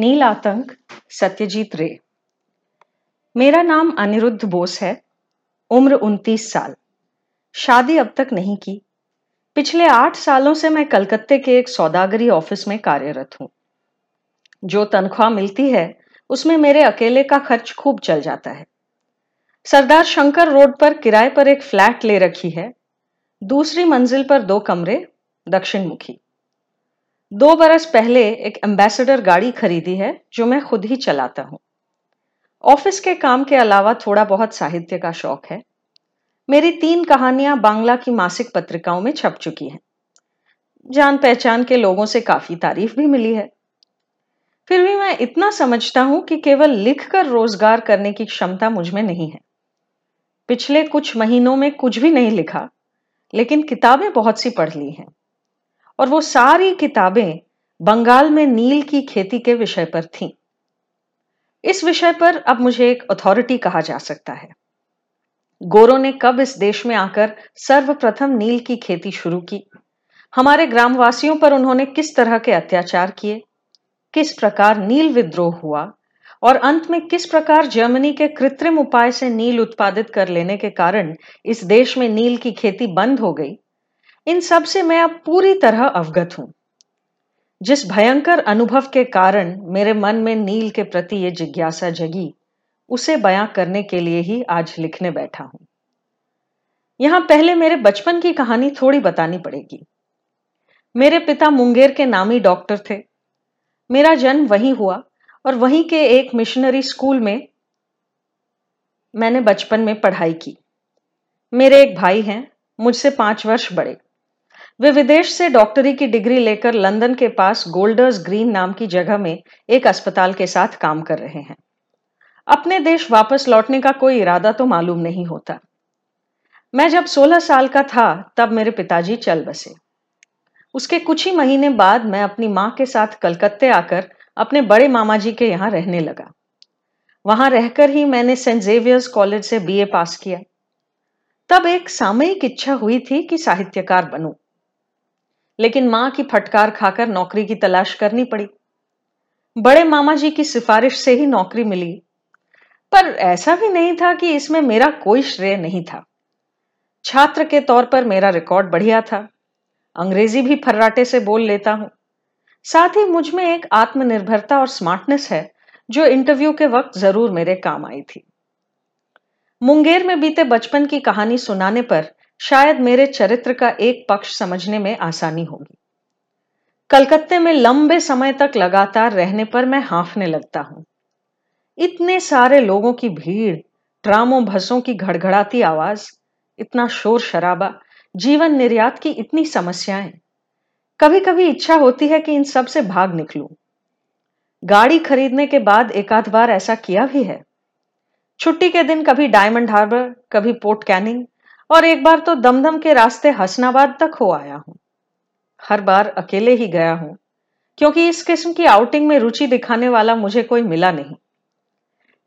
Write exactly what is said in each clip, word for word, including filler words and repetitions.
नील आतंक सत्यजीत रे। मेरा नाम अनिरुद्ध बोस है। उम्र उनतीस साल। शादी अब तक नहीं की। पिछले आठ सालों से मैं कलकत्ते के एक सौदागरी ऑफिस में कार्यरत हूँ। जो तनख्वाह मिलती है उसमें मेरे अकेले का खर्च खूब चल जाता है। सरदार शंकर रोड पर किराए पर एक फ्लैट ले रखी है। दूसरी मंजिल पर दो कमरे, दक्षिण मुखी। दो बरस पहले एक एम्बेसेडर गाड़ी खरीदी है जो मैं खुद ही चलाता हूँ। ऑफिस के काम के अलावा थोड़ा बहुत साहित्य का शौक है। मेरी तीन कहानियां बांग्ला की मासिक पत्रिकाओं में छप चुकी हैं। जान पहचान के लोगों से काफी तारीफ भी मिली है। फिर भी मैं इतना समझता हूँ कि केवल लिखकर रोजगार करने की क्षमता मुझ में नहीं है। पिछले कुछ महीनों में कुछ भी नहीं लिखा, लेकिन किताबें बहुत सी पढ़ ली हैं, और वो सारी किताबें बंगाल में नील की खेती के विषय पर थीं। इस विषय पर अब मुझे एक अथॉरिटी कहा जा सकता है। गोरों ने कब इस देश में आकर सर्वप्रथम नील की खेती शुरू की, हमारे ग्रामवासियों पर उन्होंने किस तरह के अत्याचार किए, किस प्रकार नील विद्रोह हुआ, और अंत में किस प्रकार जर्मनी के कृत्रिम उपाय से नील उत्पादित कर लेने के कारण इस देश में नील की खेती बंद हो गई, इन सब से मैं अब पूरी तरह अवगत हूं। जिस भयंकर अनुभव के कारण मेरे मन में नील के प्रति ये जिज्ञासा जगी, उसे बयां करने के लिए ही आज लिखने बैठा हूं। यहां पहले मेरे बचपन की कहानी थोड़ी बतानी पड़ेगी। मेरे पिता मुंगेर के नामी डॉक्टर थे। मेरा जन्म वहीं हुआ और वहीं के एक मिशनरी स्कूल में मैंने बचपन में पढ़ाई की। मेरे एक भाई हैं, मुझसे पांच वर्ष बड़े। वे विदेश से डॉक्टरी की डिग्री लेकर लंदन के पास गोल्डर्स ग्रीन नाम की जगह में एक अस्पताल के साथ काम कर रहे हैं। अपने देश वापस लौटने का कोई इरादा तो मालूम नहीं होता। मैं जब सोलह साल का था तब मेरे पिताजी चल बसे। उसके कुछ ही महीने बाद मैं अपनी माँ के साथ कलकत्ते आकर अपने बड़े मामा जी के यहाँ रहने लगा। वहां रहकर ही मैंने सेंट जेवियर्स कॉलेज से बी ए पास किया। तब एक सामयिक इच्छा हुई थी कि साहित्यकार बनूं, लेकिन माँ की फटकार खाकर नौकरी की तलाश करनी पड़ी। बड़े मामा जी की सिफारिश से ही नौकरी मिली, पर ऐसा भी नहीं था कि इसमें मेरा कोई श्रेय नहीं था। छात्र के तौर पर मेरा रिकॉर्ड बढ़िया था। अंग्रेजी भी फर्राटे से बोल लेता हूँ। साथ ही मुझ में एक आत्मनिर्भरता और स्मार्टनेस है जो इंटरव्यू के वक्त जरूर मेरे काम आई थी। मुंगेर में बीते बचपन की कहानी सुनाने पर शायद मेरे चरित्र का एक पक्ष समझने में आसानी होगी। कलकत्ते में लंबे समय तक लगातार रहने पर मैं हांफने लगता हूँ। इतने सारे लोगों की भीड़, ट्रामों बसों की घड़घड़ाती आवाज, इतना शोर शराबा, जीवन निर्यात की इतनी समस्याएं। कभी कभी इच्छा होती है कि इन सब से भाग निकलूं। गाड़ी खरीदने के बाद एक आध बार ऐसा किया भी है। छुट्टी के दिन कभी डायमंड हार्बर, कभी पोर्ट कैनिंग, और एक बार तो दमदम के रास्ते हसनाबाद तक हो आया हूँ। हर बार अकेले ही गया हूँ, क्योंकि इस किस्म की आउटिंग में रुचि दिखाने वाला मुझे कोई मिला नहीं।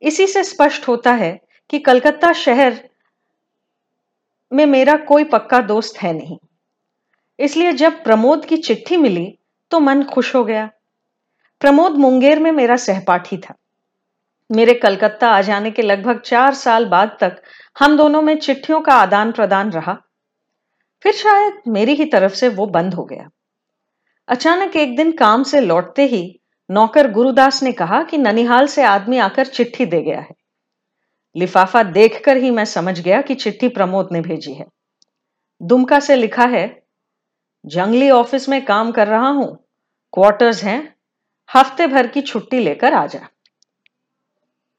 इसी से स्पष्ट होता है कि कलकत्ता शहर में मेरा कोई पक्का दोस्त है नहीं। इसलिए जब प्रमोद की चिट्ठी मिली तो मन खुश हो गया। प्रमोद मुंगेर में मेरा सहपाठी था। मेरे कलकत्ता आ जाने के लगभग चार साल बाद तक हम दोनों में चिट्ठियों का आदान प्रदान रहा। फिर शायद मेरी ही तरफ से वो बंद हो गया। अचानक एक दिन काम से लौटते ही नौकर गुरुदास ने कहा कि ननिहाल से आदमी आकर चिट्ठी दे गया है। लिफाफा देखकर ही मैं समझ गया कि चिट्ठी प्रमोद ने भेजी है। दुमका से लिखा है, जंगली ऑफिस में काम कर रहा हूं, क्वार्टर्स हैं, हफ्ते भर की छुट्टी लेकर आ जा।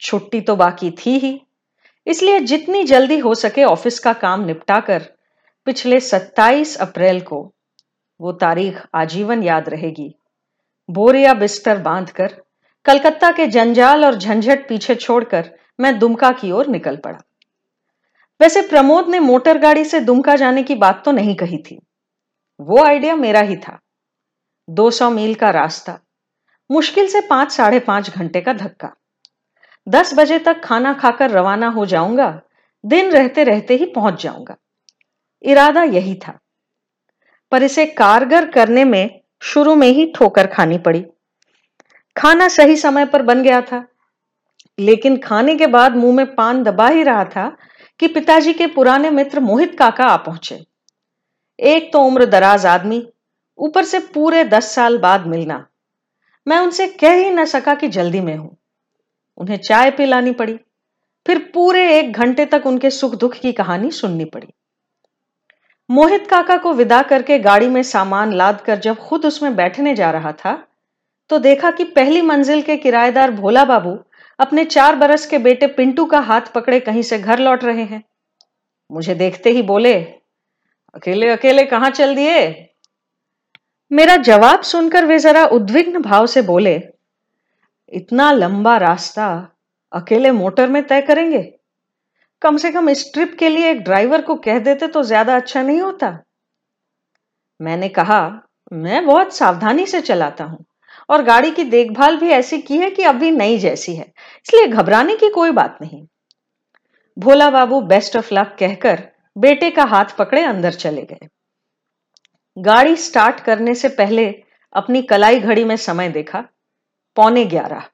छुट्टी तो बाकी थी ही, इसलिए जितनी जल्दी हो सके ऑफिस का काम निपटाकर पिछले सत्ताईस अप्रैल को, वो तारीख आजीवन याद रहेगी, बोरिया बिस्तर बांधकर कलकत्ता के जंजाल और झंझट पीछे छोड़कर मैं दुमका की ओर निकल पड़ा। वैसे प्रमोद ने मोटर गाड़ी से दुमका जाने की बात तो नहीं कही थी। वो आइडिया मेरा ही था। दो सौ मील का रास्ता, मुश्किल से पांच साढ़े पांच घंटे का धक्का। दस बजे तक खाना खाकर रवाना हो जाऊंगा, दिन रहते रहते ही पहुंच जाऊंगा। इरादा यही था, पर इसे कारगर करने में शुरू में ही ठोकर खानी पड़ी। खाना सही समय पर बन गया था, लेकिन खाने के बाद मुंह में पान दबा ही रहा था कि पिताजी के पुराने मित्र मोहित काका आ पहुंचे। एक तो उम्र दराज आदमी, ऊपर से पूरे दस साल बाद मिलना। मैं उनसे कह ही न सका कि जल्दी में हूं। उन्हें चाय पिलानी पड़ी, फिर पूरे एक घंटे तक उनके सुख दुख की कहानी सुननी पड़ी। मोहित काका को विदा करके गाड़ी में सामान लाद कर जब खुद उसमें बैठने जा रहा था तो देखा कि पहली मंजिल के किराएदार भोला बाबू अपने चार बरस के बेटे पिंटू का हाथ पकड़े कहीं से घर लौट रहे हैं। मुझे देखते ही बोले, अकेले अकेले कहां चल दिए? मेरा जवाब सुनकर वे जरा उद्विग्न भाव से बोले, इतना लंबा रास्ता अकेले मोटर में तय करेंगे? कम से कम इस ट्रिप के लिए एक ड्राइवर को कह देते तो ज्यादा अच्छा नहीं होता। मैंने कहा, मैं बहुत सावधानी से चलाता हूं और गाड़ी की देखभाल भी ऐसी की है कि अभी नई जैसी है, इसलिए घबराने की कोई बात नहीं। भोला बाबू बेस्ट ऑफ लक कहकर बेटे का हाथ पकड़े अंदर चले गए। गाड़ी स्टार्ट करने से पहले अपनी कलाई घड़ी में समय देखा, पौने ग्यारह।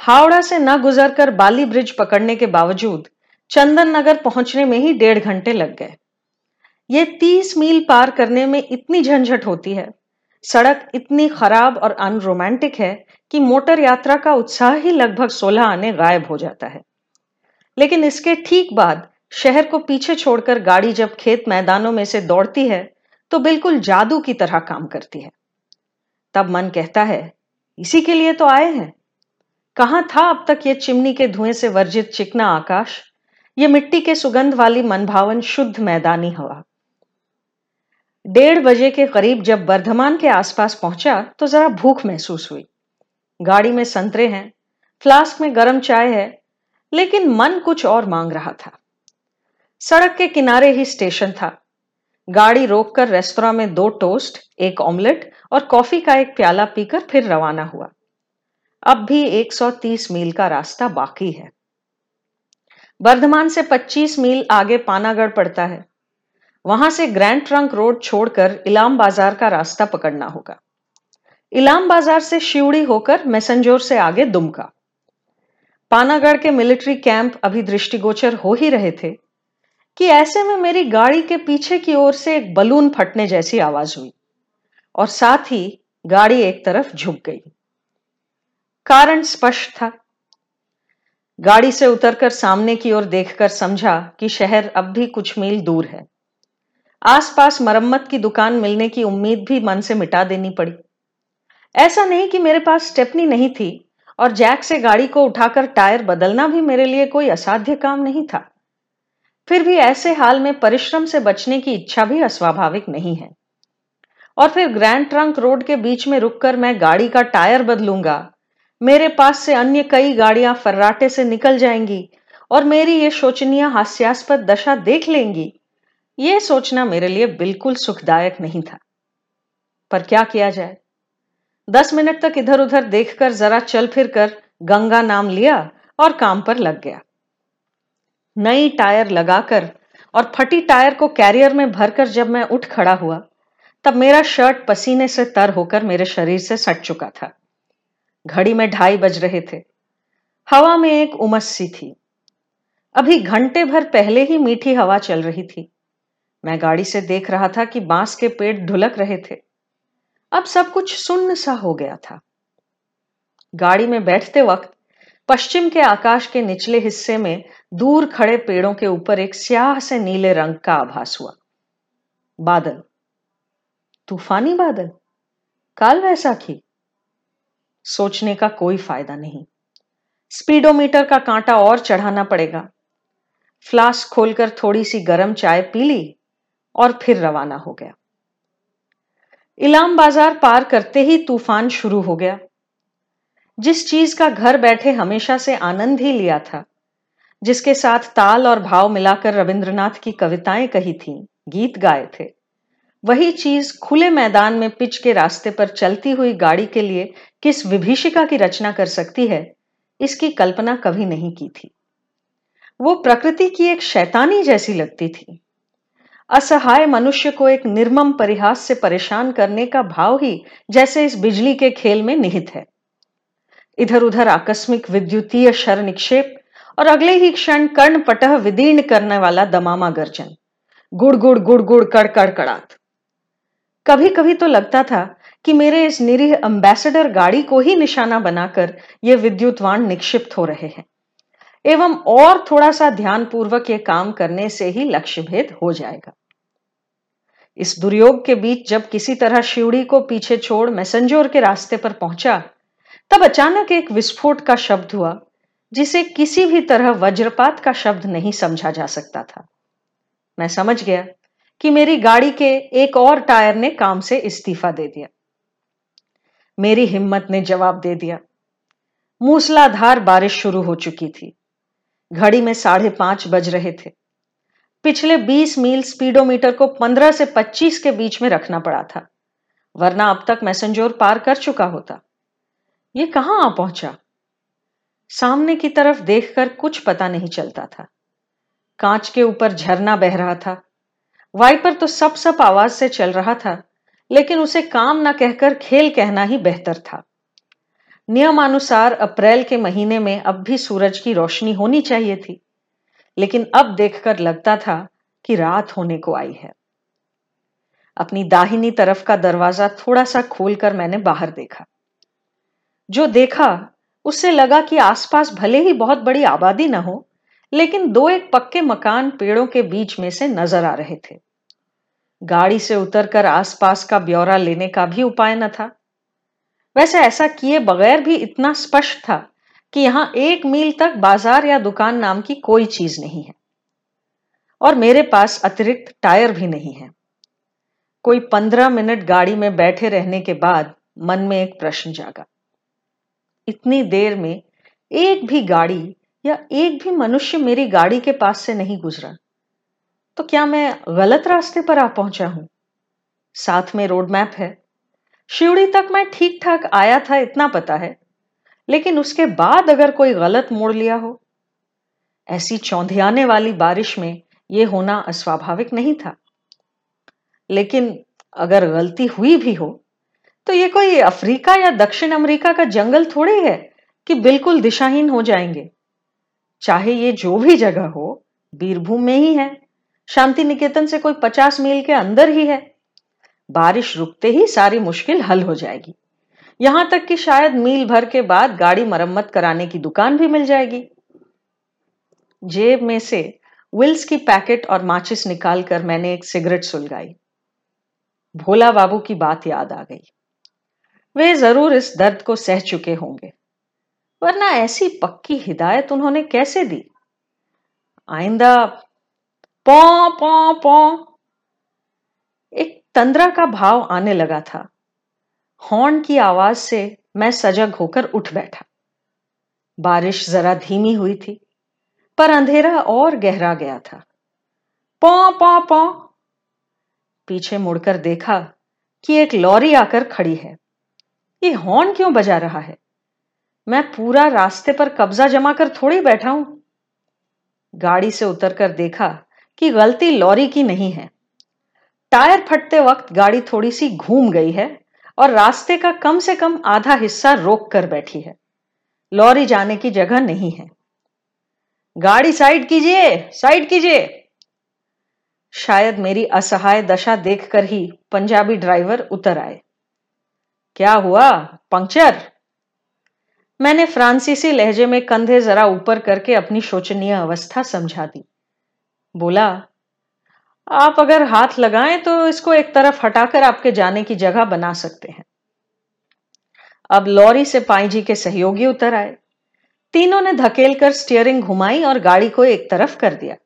हावड़ा से न गुजर कर बाली ब्रिज पकड़ने के बावजूद चंदननगर पहुंचने में ही डेढ़ घंटे लग गए। ये तीस मील पार करने में इतनी झंझट होती है, सड़क इतनी खराब और अनरोमांटिक है कि मोटर यात्रा का उत्साह ही लगभग सोलह आने गायब हो जाता है। लेकिन इसके ठीक बाद शहर को पीछे छोड़कर गाड़ी जब खेत मैदानों में से दौड़ती है तो बिल्कुल जादू की तरह काम करती है। तब मन कहता है, इसी के लिए तो आए हैं। कहां था अब तक ये चिमनी के धुएं से वर्जित चिकना आकाश, ये मिट्टी के सुगंध वाली मनभावन शुद्ध मैदानी हवा। डेढ़ बजे के करीब जब वर्धमान के आसपास पहुंचा तो जरा भूख महसूस हुई। गाड़ी में संतरे हैं, फ्लास्क में गरम चाय है, लेकिन मन कुछ और मांग रहा था। सड़क के किनारे ही स्टेशन था। गाड़ी रोककर रेस्तरा में दो टोस्ट, एक ऑमलेट और कॉफी का एक प्याला पीकर फिर रवाना हुआ। अब भी एक सौ तीस मील का रास्ता बाकी है। वर्धमान से पच्चीस मील आगे पानागढ़ पड़ता है। वहां से ग्रैंड ट्रंक रोड छोड़कर इलाम बाजार का रास्ता पकड़ना होगा। इलाम बाजार से शिउड़ी होकर मैसनजोर से आगे दुमका। पानागढ़ के मिलिट्री कैंप अभी दृष्टिगोचर हो ही रहे थे कि ऐसे में मेरी गाड़ी के पीछे की ओर से एक बलून फटने जैसी आवाज हुई और साथ ही गाड़ी एक तरफ झुक गई। कारण स्पष्ट था। गाड़ी से उतरकर सामने की ओर देखकर समझा कि शहर अब भी कुछ मील दूर है। आसपास मरम्मत की दुकान मिलने की उम्मीद भी मन से मिटा देनी पड़ी। ऐसा नहीं कि मेरे पास स्टेपनी नहीं थी और जैक से गाड़ी को उठाकर टायर बदलना भी मेरे लिए कोई असाध्य काम नहीं था। फिर भी ऐसे हाल में परिश्रम से बचने की इच्छा भी अस्वाभाविक नहीं है। और फिर ग्रैंड ट्रंक रोड के बीच में रुककर मैं गाड़ी का टायर बदलूंगा, मेरे पास से अन्य कई गाड़ियां फर्राटे से निकल जाएंगी और मेरी ये शोचनीय हास्यास्पद दशा देख लेंगी, ये सोचना मेरे लिए बिल्कुल सुखदायक नहीं था। पर क्या किया जाए। दस मिनट तक इधर उधर देखकर जरा चल फिर कर गंगा नाम लिया और काम पर लग गया। नई टायर लगाकर और फटी टायर को कैरियर में भरकर जब मैं उठ खड़ा हुआ तब मेरा शर्ट पसीने से तर होकर मेरे शरीर से सट चुका था। घड़ी में ढाई बज रहे थे। हवा में एक उमस सी थी। अभी घंटे भर पहले ही मीठी हवा चल रही थी। मैं गाड़ी से देख रहा था कि बांस के पेड़ ढुलक रहे थे। अब सब कुछ सुन्न सा हो गया था। गाड़ी में बैठते वक्त पश्चिम के आकाश के निचले हिस्से में दूर खड़े पेड़ों के ऊपर एक स्याह से नीले रंग का आभास हुआ। बादल, तूफानी बादल, काल वैसाखी। सोचने का कोई फायदा नहीं। स्पीडोमीटर का कांटा और चढ़ाना पड़ेगा। फ्लास्क खोलकर थोड़ी सी गरम चाय पी ली और फिर रवाना हो गया। इलाम बाजार पार करते ही तूफान शुरू हो गया। जिस चीज का घर बैठे हमेशा से आनंद ही लिया था, जिसके साथ ताल और भाव मिलाकर रविंद्रनाथ की कविताएं कही थीं, गीत गाए थे, वही चीज खुले मैदान में पिच के रास्ते पर चलती हुई गाड़ी के लिए किस विभीषिका की रचना कर सकती है, इसकी कल्पना कभी नहीं की थी। वो प्रकृति की एक शैतानी जैसी लगती थी। असहाय मनुष्य को एक निर्मम परिहास से परेशान करने का भाव ही जैसे इस बिजली के खेल में निहित है। इधर उधर आकस्मिक विद्युतीय शर निक्षेप और अगले ही क्षण कर्ण पटह विदीर्ण करने वाला दमामा गर्जन, गुड़ गुड़ गुड़ गुड़ कड़कड़ कड़ात। कभी कभी तो लगता था कि मेरे इस निरीह एम्बेसेडर गाड़ी को ही निशाना बनाकर ये विद्युतवाण निक्षिप्त हो रहे हैं, एवं और थोड़ा सा ध्यानपूर्वक ये काम करने से ही लक्ष्य भेद हो जाएगा। इस दुर्योग के बीच जब किसी तरह शिउड़ी को पीछे छोड़ मैसनजोर के रास्ते पर पहुंचा, तब अचानक एक विस्फोट का शब्द हुआ जिसे किसी भी तरह वज्रपात का शब्द नहीं समझा जा सकता था। मैं समझ गया कि मेरी गाड़ी के एक और टायर ने काम से इस्तीफा दे दिया। मेरी हिम्मत ने जवाब दे दिया। मूसलाधार बारिश शुरू हो चुकी थी। घड़ी में साढ़े पांच बज रहे थे। पिछले बीस मील स्पीडोमीटर को पंद्रह से पच्चीस के बीच में रखना पड़ा था, वरना अब तक मैसनजोर पार कर चुका होता। ये कहाँ आ पहुंचा? सामने की तरफ देखकर कुछ पता नहीं चलता था। कांच के ऊपर झरना बह रहा था। वाइपर तो सब सब आवाज से चल रहा था, लेकिन उसे काम न कहकर खेल कहना ही बेहतर था। नियमानुसार अप्रैल के महीने में अब भी सूरज की रोशनी होनी चाहिए थी, लेकिन अब देखकर लगता था कि रात होने को आई है। अपनी दाहिनी तरफ का दरवाजा थोड़ा सा खोलकर मैंने बाहर देखा। जो देखा उससे लगा कि आसपास भले ही बहुत बड़ी आबादी न हो, लेकिन दो एक पक्के मकान पेड़ों के बीच में से नजर आ रहे थे। गाड़ी से उतरकर आसपास का ब्यौरा लेने का भी उपाय न था। वैसे ऐसा किए बगैर भी इतना स्पष्ट था कि यहां एक मील तक बाजार या दुकान नाम की कोई चीज नहीं है, और मेरे पास अतिरिक्त टायर भी नहीं है। कोई पंद्रह मिनट गाड़ी में बैठे रहने के बाद मन में एक प्रश्न जागा। इतनी देर में एक भी गाड़ी या एक भी मनुष्य मेरी गाड़ी के पास से नहीं गुजरा, तो क्या मैं गलत रास्ते पर आ पहुंचा हूं? साथ में रोड मैप है। शिवड़ी तक मैं ठीक ठाक आया था, इतना पता है, लेकिन उसके बाद अगर कोई गलत मोड़ लिया हो। ऐसी चौंधियाने वाली बारिश में यह होना अस्वाभाविक नहीं था, लेकिन अगर गलती हुई भी हो तो ये कोई अफ्रीका या दक्षिण अमेरिका का जंगल थोड़ी है कि बिल्कुल दिशाहीन हो जाएंगे। चाहे ये जो भी जगह हो, बीरभूम में ही है, शांति निकेतन से कोई पचास मील के अंदर ही है। बारिश रुकते ही सारी मुश्किल हल हो जाएगी, यहां तक कि शायद मील भर के बाद गाड़ी मरम्मत कराने की दुकान भी मिल जाएगी। जेब में से विल्स की पैकेट और माचिस निकालकर मैंने एक सिगरेट सुलगाई। भोला बाबू की बात याद आ गई। वे जरूर इस दर्द को सह चुके होंगे, वरना ऐसी पक्की हिदायत उन्होंने कैसे दी? आइंदा पौं पौं पौं। एक तंद्रा का भाव आने लगा था। हॉर्न की आवाज से मैं सजग होकर उठ बैठा। बारिश जरा धीमी हुई थी, पर अंधेरा और गहरा गया था। पौं पौं पौं। पीछे मुड़कर देखा कि एक लॉरी आकर खड़ी है। ये हॉर्न क्यों बजा रहा है? मैं पूरा रास्ते पर कब्जा जमा कर थोड़ी बैठा हूं। गाड़ी से उतरकर देखा कि गलती लॉरी की नहीं है। टायर फटते वक्त गाड़ी थोड़ी सी घूम गई है और रास्ते का कम से कम आधा हिस्सा रोक कर बैठी है। लॉरी जाने की जगह नहीं है। गाड़ी साइड कीजिए, साइड कीजिए। शायद मेरी असहाय दशा देखकर ही पंजाबी ड्राइवर उतर आए। क्या हुआ, पंक्चर? मैंने फ्रांसीसी लहजे में कंधे जरा ऊपर करके अपनी शोचनीय अवस्था समझा दी। बोला, आप अगर हाथ लगाएं तो इसको एक तरफ हटाकर आपके जाने की जगह बना सकते हैं। अब लॉरी से पाई जी के सहयोगी उतर आए। तीनों ने धकेलकर स्टीयरिंग घुमाई और गाड़ी को एक तरफ कर दिया।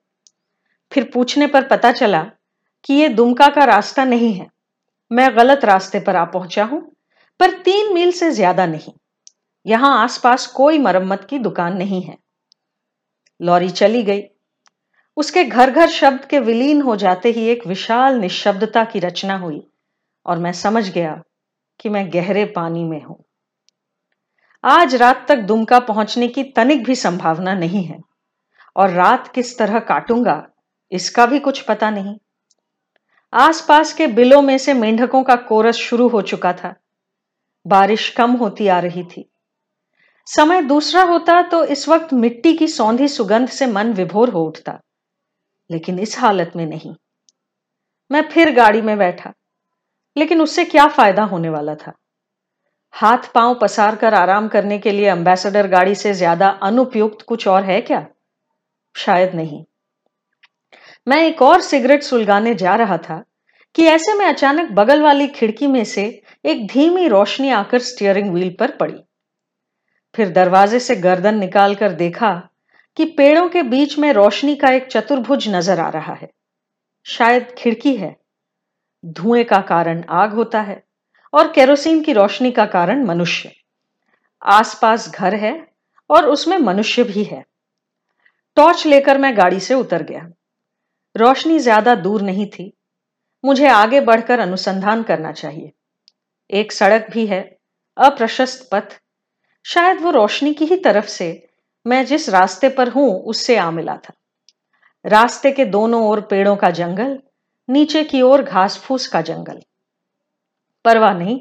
फिर पूछने पर पता चला कि ये दुमका का रास्ता नहीं है। मैं गलत रास्ते पर आ पहुंचा हूं, पर तीन मील से ज्यादा नहीं। यहां आसपास कोई मरम्मत की दुकान नहीं है। लॉरी चली गई। उसके घर घर शब्द के विलीन हो जाते ही एक विशाल निशब्दता की रचना हुई और मैं समझ गया कि मैं गहरे पानी में हूं। आज रात तक दुमका पहुंचने की तनिक भी संभावना नहीं है, और रात किस तरह काटूंगा इसका भी कुछ पता नहीं। आसपास के बिलों में से मेंढकों का कोरस शुरू हो चुका था। बारिश कम होती आ रही थी। समय दूसरा होता तो इस वक्त मिट्टी की सौंधी सुगंध से मन विभोर हो उठता, लेकिन इस हालत में नहीं। मैं फिर गाड़ी में बैठा, लेकिन उससे क्या फायदा होने वाला था। हाथ पांव पसार कर आराम करने के लिए एम्बेसेडर गाड़ी से ज्यादा अनुपयुक्त कुछ और है क्या? शायद नहीं। मैं एक और सिगरेट सुलगाने जा रहा था कि ऐसे में अचानक बगल वाली खिड़की में से एक धीमी रोशनी आकर स्टीयरिंग व्हील पर पड़ी। फिर दरवाजे से गर्दन निकाल कर देखा कि पेड़ों के बीच में रोशनी का एक चतुर्भुज नजर आ रहा है। शायद खिड़की है। धुएं का कारण आग होता है और केरोसिन की रोशनी का कारण मनुष्य। आसपास घर है और उसमें मनुष्य भी है। टॉर्च लेकर मैं गाड़ी से उतर गया। रोशनी ज्यादा दूर नहीं थी। मुझे आगे बढ़कर अनुसंधान करना चाहिए। एक सड़क भी है, अप्रशस्त पथ। शायद वो रोशनी की ही तरफ से मैं जिस रास्ते पर हूं उससे आ मिला था। रास्ते के दोनों ओर पेड़ों का जंगल, नीचे की ओर घास फूस का जंगल। परवाह नहीं,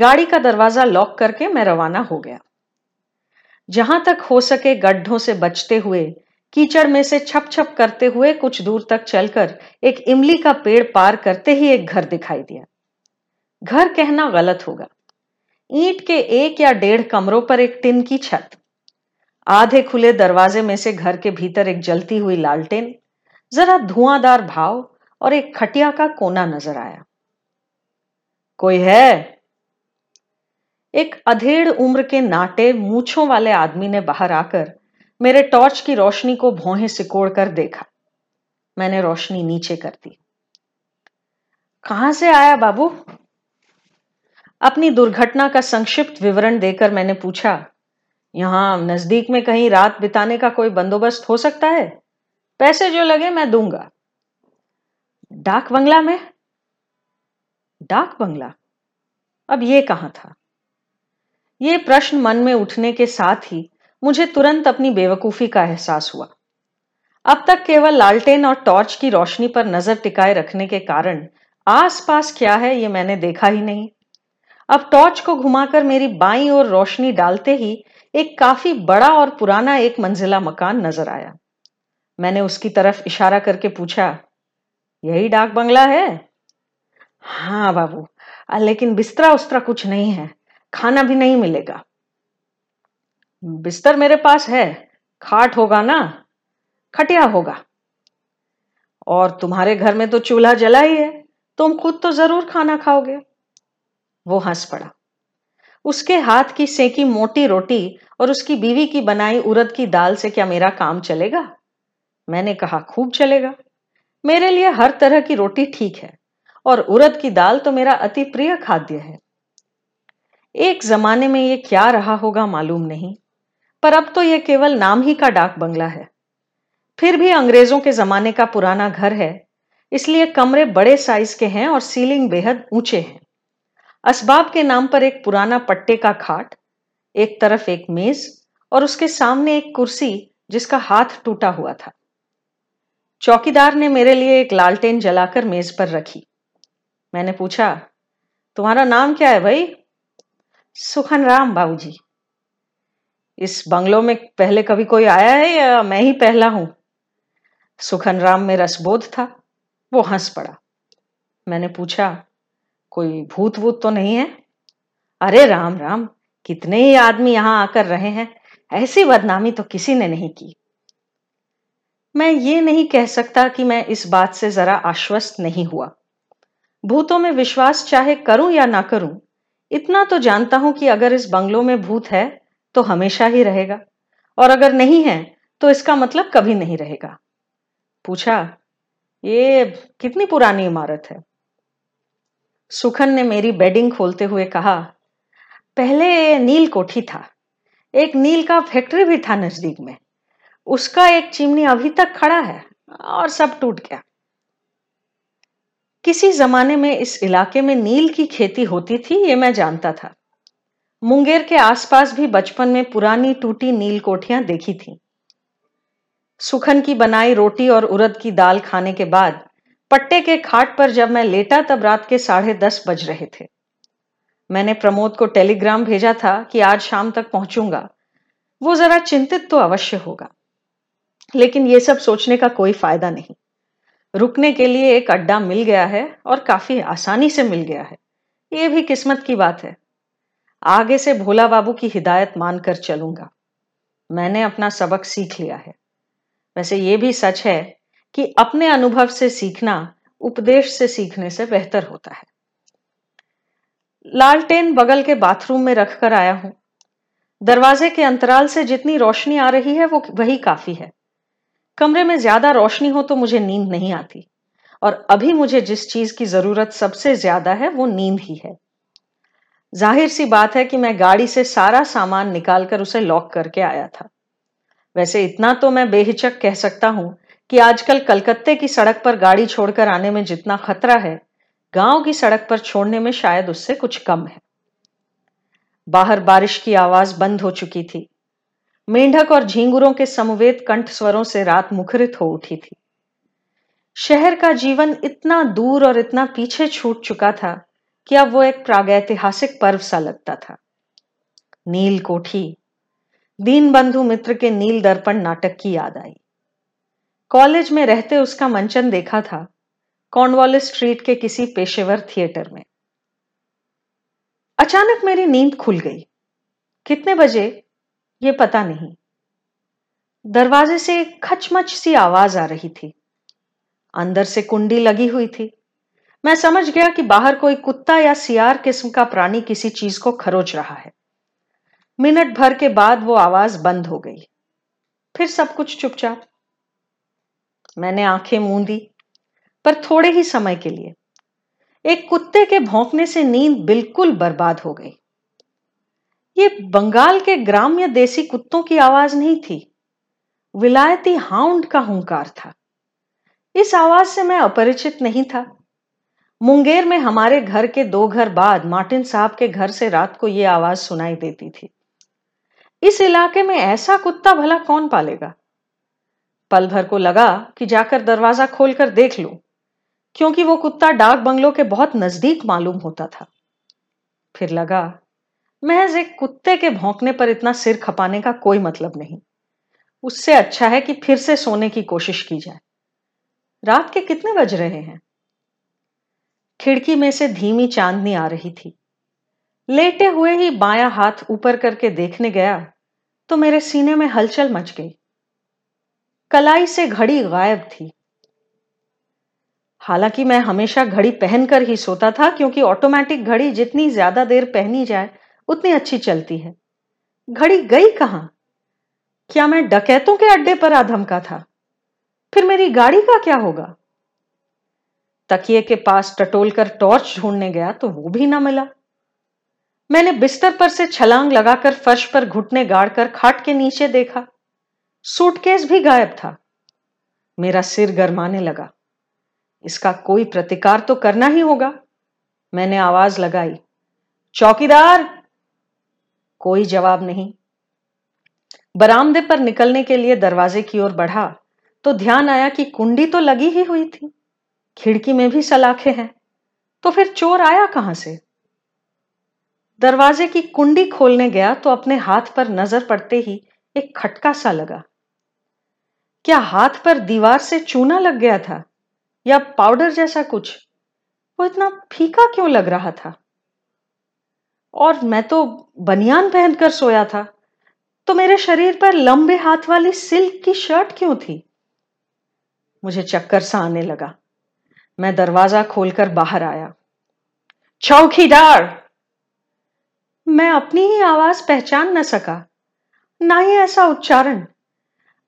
गाड़ी का दरवाजा लॉक करके मैं रवाना हो गया। जहां तक हो सके गड्ढों से बचते हुए, कीचड़ में से छप छप करते हुए कुछ दूर तक चलकर एक इमली का पेड़ पार करते ही एक घर दिखाई दिया। घर कहना गलत होगा। ईंट के एक या डेढ़ कमरों पर एक टिन की छत, आधे खुले दरवाजे में से घर के भीतर एक जलती हुई लालटेन, जरा धुआंधार भाव और एक खटिया का कोना नजर आया। कोई है? एक अधेड़ उम्र के नाटे मूंछों वाले आदमी ने बाहर आकर मेरे टॉर्च की रोशनी को भौहें सिकोड़ कर देखा। मैंने रोशनी नीचे कर दी। कहां से आया बाबू? अपनी दुर्घटना का संक्षिप्त विवरण देकर मैंने पूछा। यहां नजदीक में कहीं रात बिताने का कोई बंदोबस्त हो सकता है? पैसे जो लगे मैं दूंगा। डाक बंगला में? डाक बंगला? अब ये कहां था? ये प्रश्न मन में उठने के साथ ही मुझे तुरंत अपनी बेवकूफी का एहसास हुआ। अब तक केवल लालटेन और टॉर्च की रोशनी पर नजर टिकाए रखने के कारण आसपास क्या है ये मैंने देखा ही नहीं। अब टॉर्च को घुमाकर मेरी बाईं ओर रोशनी डालते ही एक काफी बड़ा और पुराना एक मंजिला मकान नजर आया। मैंने उसकी तरफ इशारा करके पूछा, यही डाक बंगला है? हाँ बाबू, लेकिन बिस्तरा उस्तरा कुछ नहीं है, खाना भी नहीं मिलेगा। बिस्तर मेरे पास है, खाट होगा ना? खटिया होगा। और तुम्हारे घर में तो चूल्हा जला ही है, तुम खुद तो जरूर खाना खाओगे। वो हंस पड़ा। उसके हाथ की सेकी मोटी रोटी और उसकी बीवी की बनाई उड़द की दाल से क्या मेरा काम चलेगा? मैंने कहा, खूब चलेगा। मेरे लिए हर तरह की रोटी ठीक है और उड़द की दाल तो मेरा अति प्रिय खाद्य है। एक जमाने में ये क्या रहा होगा मालूम नहीं, पर अब तो ये केवल नाम ही का डाक बंगला है। फिर भी अंग्रेजों के जमाने का पुराना घर है, इसलिए कमरे बड़े साइज के हैं और सीलिंग बेहद ऊंचे हैं। असबाब के नाम पर एक पुराना पट्टे का खाट, एक तरफ एक मेज और उसके सामने एक कुर्सी जिसका हाथ टूटा हुआ था। चौकीदार ने मेरे लिए एक लालटेन जलाकर मेज पर रखी। मैंने पूछा, तुम्हारा नाम क्या है भाई? सुखन राम बाबूजी। इस बंगलों में पहले कभी कोई आया है या मैं ही पहला हूं? सुखन राम में रसबोध था। वो हंस पड़ा। मैंने पूछा, कोई भूत वूत तो नहीं है? अरे राम राम, कितने ही आदमी यहां आकर रहे हैं, ऐसी बदनामी तो किसी ने नहीं की। मैं ये नहीं कह सकता कि मैं इस बात से जरा आश्वस्त नहीं हुआ। भूतों में विश्वास चाहे करूं या ना करूं, इतना तो जानता हूं कि अगर इस बंगलों में भूत है तो हमेशा ही रहेगा और अगर नहीं है तो इसका मतलब कभी नहीं रहेगा। पूछा, ये कितनी पुरानी इमारत है? सुखन ने मेरी बेडिंग खोलते हुए कहा, पहले नील कोठी था, एक नील का फैक्ट्री भी था नजदीक में, उसका एक चिमनी अभी तक खड़ा है और सब टूट गया। किसी जमाने में इस इलाके में नील की खेती होती थी, ये मैं जानता था। मुंगेर के आसपास भी बचपन में पुरानी टूटी नील कोठियां देखी थी। सुखन की बनाई रोटी और उड़द की दाल खाने के बाद पट्टे के खाट पर जब मैं लेटा तब रात के साढ़े दस बज रहे थे। मैंने प्रमोद को टेलीग्राम भेजा था कि आज शाम तक पहुंचूंगा। वो जरा चिंतित तो अवश्य होगा, लेकिन ये सब सोचने का कोई फायदा नहीं। रुकने के लिए एक अड्डा मिल गया है और काफी आसानी से मिल गया है, ये भी किस्मत की बात है। आगे से भोला बाबू की हिदायत मानकर चलूंगा। मैंने अपना सबक सीख लिया है। वैसे ये भी सच है कि अपने अनुभव से सीखना उपदेश से सीखने से बेहतर होता है। लालटेन बगल के बाथरूम में रखकर आया हूं। दरवाजे के अंतराल से जितनी रोशनी आ रही है वो वही काफी है। कमरे में ज्यादा रोशनी हो तो मुझे नींद नहीं आती, और अभी मुझे जिस चीज की जरूरत सबसे ज्यादा है वो नींद ही है। जाहिर सी बात है कि मैं गाड़ी से सारा सामान निकालकर उसे लॉक करके आया था। वैसे इतना तो मैं बेहिचक कह सकता हूं कि आजकल कलकत्ते की सड़क पर गाड़ी छोड़कर आने में जितना खतरा है, गांव की सड़क पर छोड़ने में शायद उससे कुछ कम है। बाहर बारिश की आवाज बंद हो चुकी थी। मेंढक और झींगुरों के समवेत कंठ स्वरों से रात मुखरित हो उठी थी। शहर का जीवन इतना दूर और इतना पीछे छूट चुका था कि अब वो एक प्रागैतिहासिक पर्व सा लगता था। नील कोठी, दीन बंधु मित्र के नील दर्पण नाटक की याद आई। कॉलेज में रहते उसका मंचन देखा था, कॉर्नवालिस स्ट्रीट के किसी पेशेवर थिएटर में। अचानक मेरी नींद खुल गई। कितने बजे ये पता नहीं। दरवाजे से खचमच सी आवाज आ रही थी। अंदर से कुंडी लगी हुई थी। मैं समझ गया कि बाहर कोई कुत्ता या सियार किस्म का प्राणी किसी चीज को खरोच रहा है। मिनट भर के बाद वो आवाज बंद हो गई। फिर सब कुछ चुपचाप। मैंने आंखें मूंदी, पर थोड़े ही समय के लिए। एक कुत्ते के भौंकने से नींद बिल्कुल बर्बाद हो गई। ये बंगाल के ग्राम्य देसी कुत्तों की आवाज नहीं थी, विलायती हाउंड का हुंकार था। इस आवाज से मैं अपरिचित नहीं था। मुंगेर में हमारे घर के दो घर बाद मार्टिन साहब के घर से रात को ये आवाज सुनाई देती थी। इस इलाके में ऐसा कुत्ता भला कौन पालेगा। पल भर को लगा कि जाकर दरवाजा खोलकर देख लूं, क्योंकि वो कुत्ता डाक बंगलों के बहुत नजदीक मालूम होता था। फिर लगा महज एक कुत्ते के भौंकने पर इतना सिर खपाने का कोई मतलब नहीं। उससे अच्छा है कि फिर से सोने की कोशिश की जाए। रात के कितने बज रहे हैं। खिड़की में से धीमी चांदनी आ रही थी। लेटे हुए ही बायां हाथ ऊपर करके देखने गया तो मेरे सीने में हलचल मच गई। कलाई से घड़ी गायब थी। हालांकि मैं हमेशा घड़ी पहनकर ही सोता था, क्योंकि ऑटोमेटिक घड़ी जितनी ज्यादा देर पहनी जाए उतनी अच्छी चलती है। घड़ी गई कहाँ? क्या मैं डकैतों के अड्डे पर आधमका था? फिर मेरी गाड़ी का क्या होगा? तकिए के पास टटोलकर टॉर्च ढूंढने गया तो वो भी ना मिला। मैंने बिस्तर पर से छलांग लगाकर फर्श पर घुटने गाड़कर खाट के नीचे देखा। सूटकेस भी गायब था। मेरा सिर गरमाने लगा। इसका कोई प्रतिकार तो करना ही होगा। मैंने आवाज लगाई, चौकीदार। कोई जवाब नहीं। बरामदे पर निकलने के लिए दरवाजे की ओर बढ़ा तो ध्यान आया कि कुंडी तो लगी ही हुई थी, खिड़की में भी सलाखें हैं, तो फिर चोर आया कहां से? दरवाजे की कुंडी खोलने गया तो अपने हाथ पर नजर पड़ते ही एक खटका सा लगा। क्या हाथ पर दीवार से चूना लग गया था या पाउडर जैसा कुछ? वो इतना फीका क्यों लग रहा था? और मैं तो बनियान पहनकर सोया था, तो मेरे शरीर पर लंबे हाथ वाली सिल्क की शर्ट क्यों थी? मुझे चक्कर सा आने लगा। मैं दरवाजा खोलकर बाहर आया। चौकीदार! मैं अपनी ही आवाज पहचान न सका, ना ही ऐसा उच्चारण।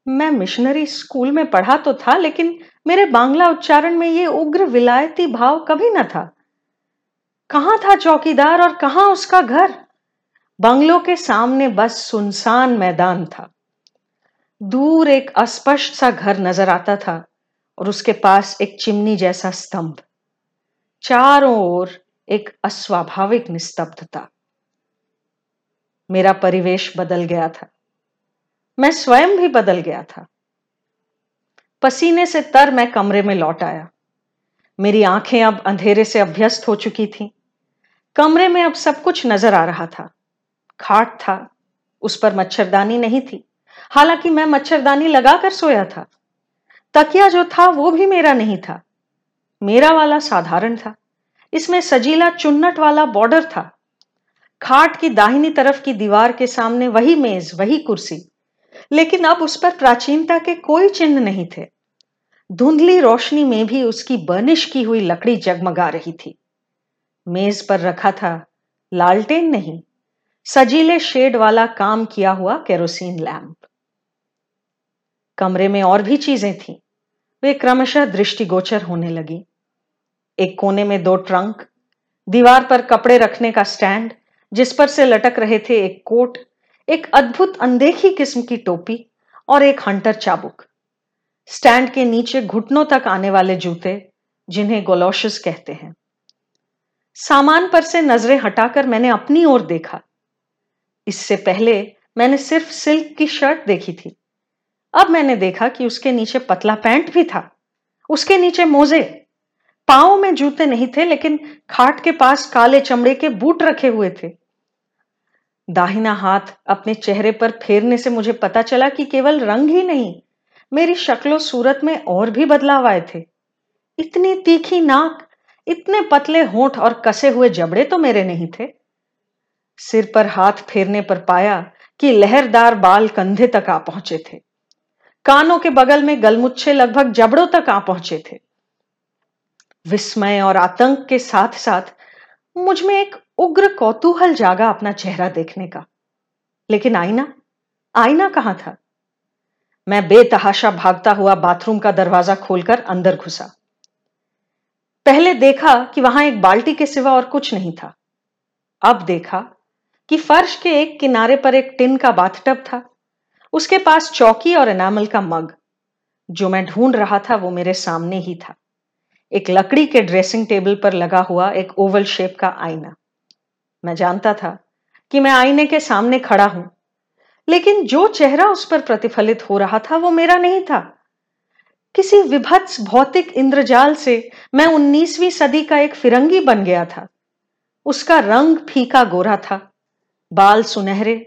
मैं मिशनरी स्कूल में पढ़ा तो था, लेकिन मेरे बांग्ला उच्चारण में ये उग्र विलायती भाव कभी न था। कहां था चौकीदार और कहां उसका घर? बंगलों के सामने बस सुनसान मैदान था। दूर एक अस्पष्ट सा घर नजर आता था और उसके पास एक चिमनी जैसा स्तंभ। चारों ओर एक अस्वाभाविक निस्तब्धता। मेरा परिवेश बदल गया था। मैं स्वयं भी बदल गया था। पसीने से तर मैं कमरे में लौट आया। मेरी आंखें अब अंधेरे से अभ्यस्त हो चुकी थीं। कमरे में अब सब कुछ नजर आ रहा था। खाट था, उस पर मच्छरदानी नहीं थी, हालांकि मैं मच्छरदानी लगाकर सोया था। तकिया जो था वो भी मेरा नहीं था, मेरा वाला साधारण था, इसमें सजीला चुन्नट वाला बॉर्डर था। खाट की दाहिनी तरफ की दीवार के सामने वही मेज, वही कुर्सी, लेकिन अब उस पर प्राचीनता के कोई चिन्ह नहीं थे। धुंधली रोशनी में भी उसकी बर्निश की हुई लकड़ी जगमगा रही थी। मेज पर रखा था लालटेन नहीं, सजीले शेड वाला काम किया हुआ केरोसिन लैंप। कमरे में और भी चीजें थीं, वे क्रमशः दृष्टिगोचर होने लगी। एक कोने में दो ट्रंक, दीवार पर कपड़े रखने का स्टैंड जिस पर से लटक रहे थे एक कोट, एक अद्भुत अनदेखी किस्म की टोपी और एक हंटर चाबुक। स्टैंड के नीचे घुटनों तक आने वाले जूते जिन्हें गोलोशस कहते हैं। सामान पर से नजरें हटाकर मैंने अपनी ओर देखा। इससे पहले मैंने सिर्फ सिल्क की शर्ट देखी थी। अब मैंने देखा कि उसके नीचे पतला पैंट भी था, उसके नीचे मोजे। पांव में जूते नहीं थे, लेकिन खाट के पास काले चमड़े के बूट रखे हुए थे। दाहिना हाथ अपने चेहरे पर फेरने से मुझे पता चला कि केवल रंग ही नहीं, मेरी शक्लो सूरत में और भी बदलाव आए थे। इतनी तीखी नाक, इतने पतले होंठ और कसे हुए जबड़े तो मेरे नहीं थे। सिर पर हाथ फेरने पर पाया कि लहरदार बाल कंधे तक आ पहुंचे थे। कानों के बगल में गलमुच्छे लगभग जबड़ों तक आ पहुंचे थे। विस्मय और आतंक के साथ साथ मुझ में एक उग्र कौतूहल जागा अपना चेहरा देखने का। लेकिन आईना, आईना कहां था? मैं बेतहाशा भागता हुआ बाथरूम का दरवाजा खोलकर अंदर घुसा। पहले देखा कि वहां एक बाल्टी के सिवा और कुछ नहीं था। अब देखा कि फर्श के एक किनारे पर एक टिन का बाथटब था, उसके पास चौकी और एनामल का मग। जो मैं ढूंढ रहा था वो मेरे सामने ही था, एक लकड़ी के ड्रेसिंग टेबल पर लगा हुआ एक ओवल शेप का आईना। मैं जानता था कि मैं आईने के सामने खड़ा हूं, लेकिन जो चेहरा उस पर प्रतिफलित हो रहा था वो मेरा नहीं था। किसी विभत्स भौतिक इंद्रजाल से मैं उन्नीसवीं सदी का एक फिरंगी बन गया था। उसका रंग फीका गोरा था, बाल सुनहरे,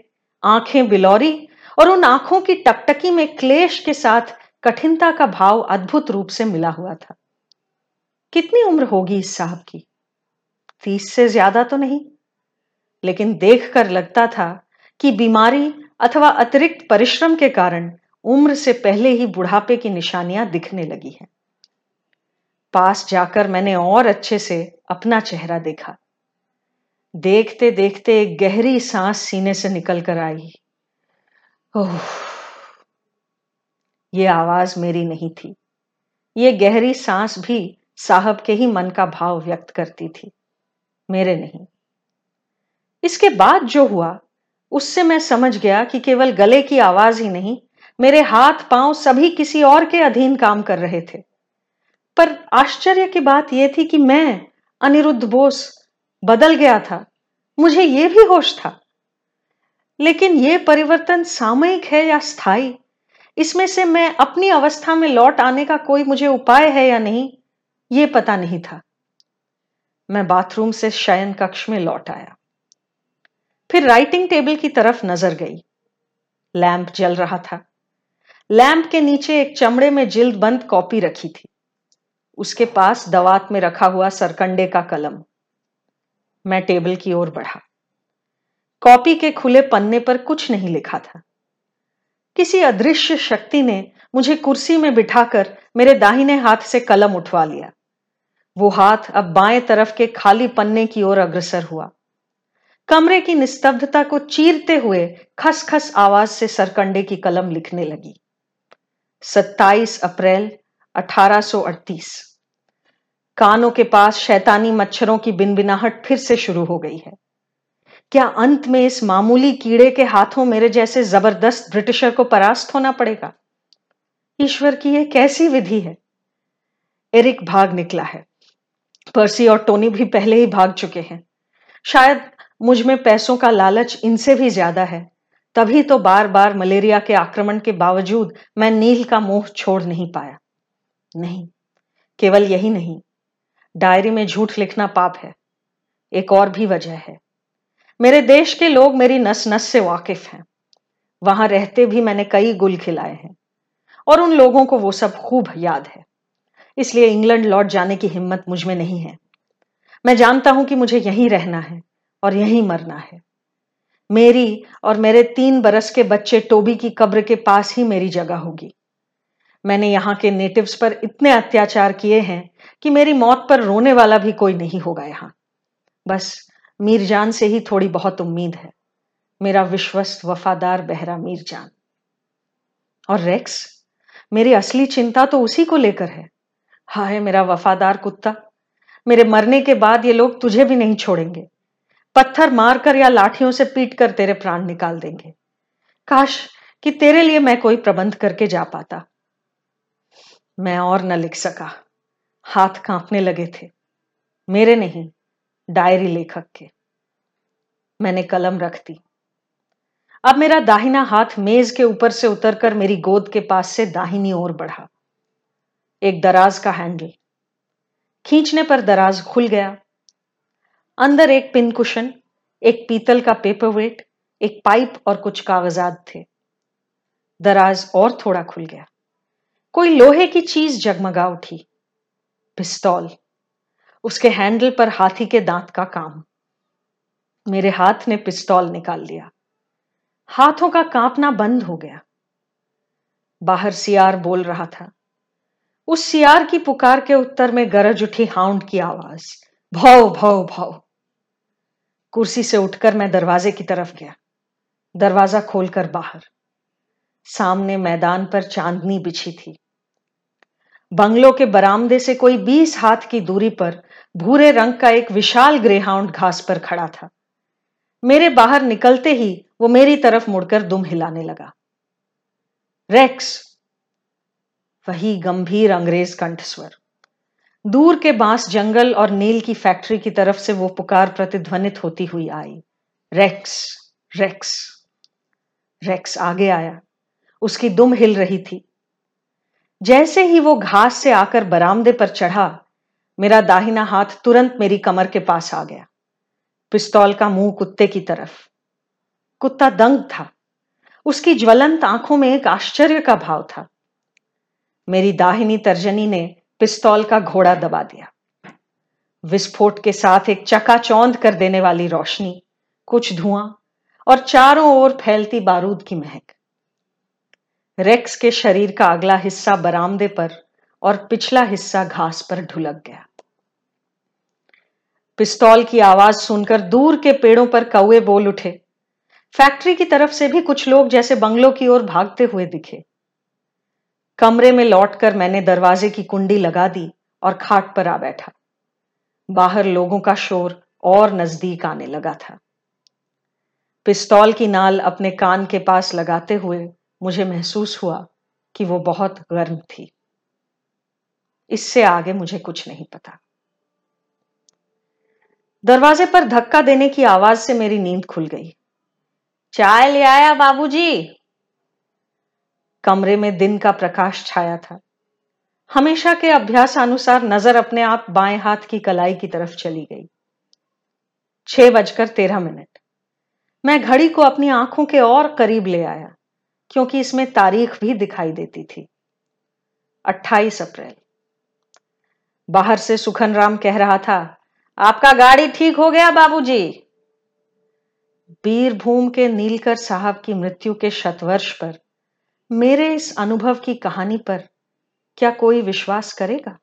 आंखें बिलौरी, और उन आंखों की टकटकी में क्लेश के साथ कठिनता का भाव अद्भुत रूप से मिला हुआ था। कितनी उम्र होगी इस साहब की? तीस से ज्यादा तो नहीं, लेकिन देखकर लगता था कि बीमारी अथवा अतिरिक्त परिश्रम के कारण उम्र से पहले ही बुढ़ापे की निशानियां दिखने लगी हैं। पास जाकर मैंने और अच्छे से अपना चेहरा देखा। देखते देखते एक गहरी सांस सीने से निकल कर आई। ओह, ये आवाज मेरी नहीं थी। ये गहरी सांस भी साहब के ही मन का भाव व्यक्त करती थी, मेरे नहीं। इसके बाद जो हुआ उससे मैं समझ गया कि केवल गले की आवाज ही नहीं, मेरे हाथ पांव सभी किसी और के अधीन काम कर रहे थे। पर आश्चर्य की बात यह थी कि मैं, अनिरुद्ध बोस, बदल गया था। मुझे यह भी होश था, लेकिन यह परिवर्तन सामयिक है या स्थायी, इसमें से मैं अपनी अवस्था में लौट आने का कोई मुझे उपाय है या नहीं, ये पता नहीं था। मैं बाथरूम से शयन कक्ष में लौट आया, फिर राइटिंग टेबल की तरफ नजर गई। लैंप जल रहा था। लैंप के नीचे एक चमड़े में जिल्द बंद कॉपी रखी थी, उसके पास दवात में रखा हुआ सरकंडे का कलम। मैं टेबल की ओर बढ़ा। कॉपी के खुले पन्ने पर कुछ नहीं लिखा था। किसी अदृश्य शक्ति ने मुझे कुर्सी में बिठाकर मेरे दाहिने हाथ से कलम उठवा लिया। वो हाथ अब बाएं तरफ के खाली पन्ने की ओर अग्रसर हुआ। कमरे की निस्तब्धता को चीरते हुए खसखस आवाज से सरकंडे की कलम लिखने लगी। सत्ताईस अप्रैल अठारह सौ अड़तीस। कानों के पास शैतानी मच्छरों की बिनबिनाहट फिर से शुरू हो गई है। क्या अंत में इस मामूली कीड़े के हाथों मेरे जैसे जबरदस्त ब्रिटिशर को परास्त होना पड़ेगा? ईश्वर की यह कैसी विधि है? एरिक भाग निकला है, पर्सी और टोनी भी पहले ही भाग चुके हैं। शायद मुझ में पैसों का लालच इनसे भी ज्यादा है, तभी तो बार बार मलेरिया के आक्रमण के बावजूद मैं नील का मोह छोड़ नहीं पाया। नहीं, केवल यही नहीं, डायरी में झूठ लिखना पाप है। एक और भी वजह है, मेरे देश के लोग मेरी नस नस से वाकिफ हैं। वहां रहते भी मैंने कई गुल खिलाए हैं और उन लोगों को वो सब खूब याद है, इसलिए इंग्लैंड लौट जाने की हिम्मत मुझ में नहीं है। मैं जानता हूं कि मुझे यहीं रहना है और यहीं मरना है। मेरी और मेरे तीन बरस के बच्चे टोबी की कब्र के पास ही मेरी जगह होगी। मैंने यहाँ के नेटिव्स पर इतने अत्याचार किए हैं कि मेरी मौत पर रोने वाला भी कोई नहीं होगा यहाँ। बस मीरजान से ही थोड़ी बहुत उम्मीद है, मेरा विश्वस्त वफादार बहरा मीरजान। और रेक्स, मेरी असली चिंता तो उसी को लेकर है। हाय मेरा वफादार कुत्ता, मेरे मरने के बाद ये लोग तुझे भी नहीं छोड़ेंगे। पत्थर मारकर या लाठियों से पीटकर तेरे प्राण निकाल देंगे। काश कि तेरे लिए मैं कोई प्रबंध करके जा पाता। मैं और न लिख सका, हाथ कांपने लगे थे, मेरे नहीं, डायरी लेखक के। मैंने कलम रख दी। अब मेरा दाहिना हाथ मेज के ऊपर से उतरकर मेरी गोद के पास से दाहिनी ओर बढ़ा। एक दराज का हैंडल खींचने पर दराज खुल गया। अंदर एक पिन कुशन, एक पीतल का पेपर वेट, एक पाइप और कुछ कागजात थे। दराज और थोड़ा खुल गया। कोई लोहे की चीज जगमगा उठी। पिस्तौल, उसके हैंडल पर हाथी के दांत का काम। मेरे हाथ ने पिस्तौल निकाल लिया। हाथों का कांपना बंद हो गया। बाहर सियार बोल रहा था। उस सियार की पुकार के उत्तर में गरज उठी हाउंड की आवाज, भाव भाव भाव। कुर्सी से उठकर मैं दरवाजे की तरफ गया। दरवाजा खोलकर बाहर, सामने मैदान पर चांदनी बिछी थी। बंगलों के बरामदे से कोई बीस हाथ की दूरी पर भूरे रंग का एक विशाल ग्रेहाउंड घास पर खड़ा था। मेरे बाहर निकलते ही वो मेरी तरफ मुड़कर दुम हिलाने लगा। रेक्स, वही गंभीर अंग्रेज कंठस्वर। दूर के बांस जंगल और नील की फैक्ट्री की तरफ से वो पुकार प्रतिध्वनित होती हुई आई, रेक्स रेक्स रेक्स। आगे आया, उसकी दुम हिल रही थी। जैसे ही वो घास से आकर बरामदे पर चढ़ा, मेरा दाहिना हाथ तुरंत मेरी कमर के पास आ गया। पिस्तौल का मुंह कुत्ते की तरफ। कुत्ता दंग था। उसकी ज्वलंत आंखों में एक आश्चर्य का भाव था। मेरी दाहिनी तर्जनी ने पिस्तौल का घोड़ा दबा दिया। विस्फोट के साथ एक चकाचौंध कर देने वाली रोशनी, कुछ धुआं और चारों ओर फैलती बारूद की महक। रेक्स के शरीर का अगला हिस्सा बरामदे पर और पिछला हिस्सा घास पर ढुलक गया। पिस्तौल की आवाज सुनकर दूर के पेड़ों पर कौवे बोल उठे। फैक्ट्री की तरफ से भी कुछ लोग जैसे बंगलों की ओर भागते हुए दिखे। कमरे में लौटकर मैंने दरवाजे की कुंडी लगा दी और खाट पर आ बैठा। बाहर लोगों का शोर और नजदीक आने लगा था। पिस्तौल की नाल अपने कान के पास लगाते हुए मुझे महसूस हुआ कि वो बहुत गर्म थी। इससे आगे मुझे कुछ नहीं पता। दरवाजे पर धक्का देने की आवाज से मेरी नींद खुल गई। चाय ले आया बाबूजी। कमरे में दिन का प्रकाश छाया था। हमेशा के अभ्यास अनुसार नजर अपने आप बाएं हाथ की कलाई की तरफ चली गई। छह बजकर तेरह मिनट। मैं घड़ी को अपनी आंखों के और करीब ले आया क्योंकि इसमें तारीख भी दिखाई देती थी, अट्ठाईस अप्रैल। बाहर से सुखनराम कह रहा था, आपका गाड़ी ठीक हो गया बाबूजी। बीरभूम के नीलकर साहब की मृत्यु के शतवर्ष पर मेरे इस अनुभव की कहानी पर क्या कोई विश्वास करेगा?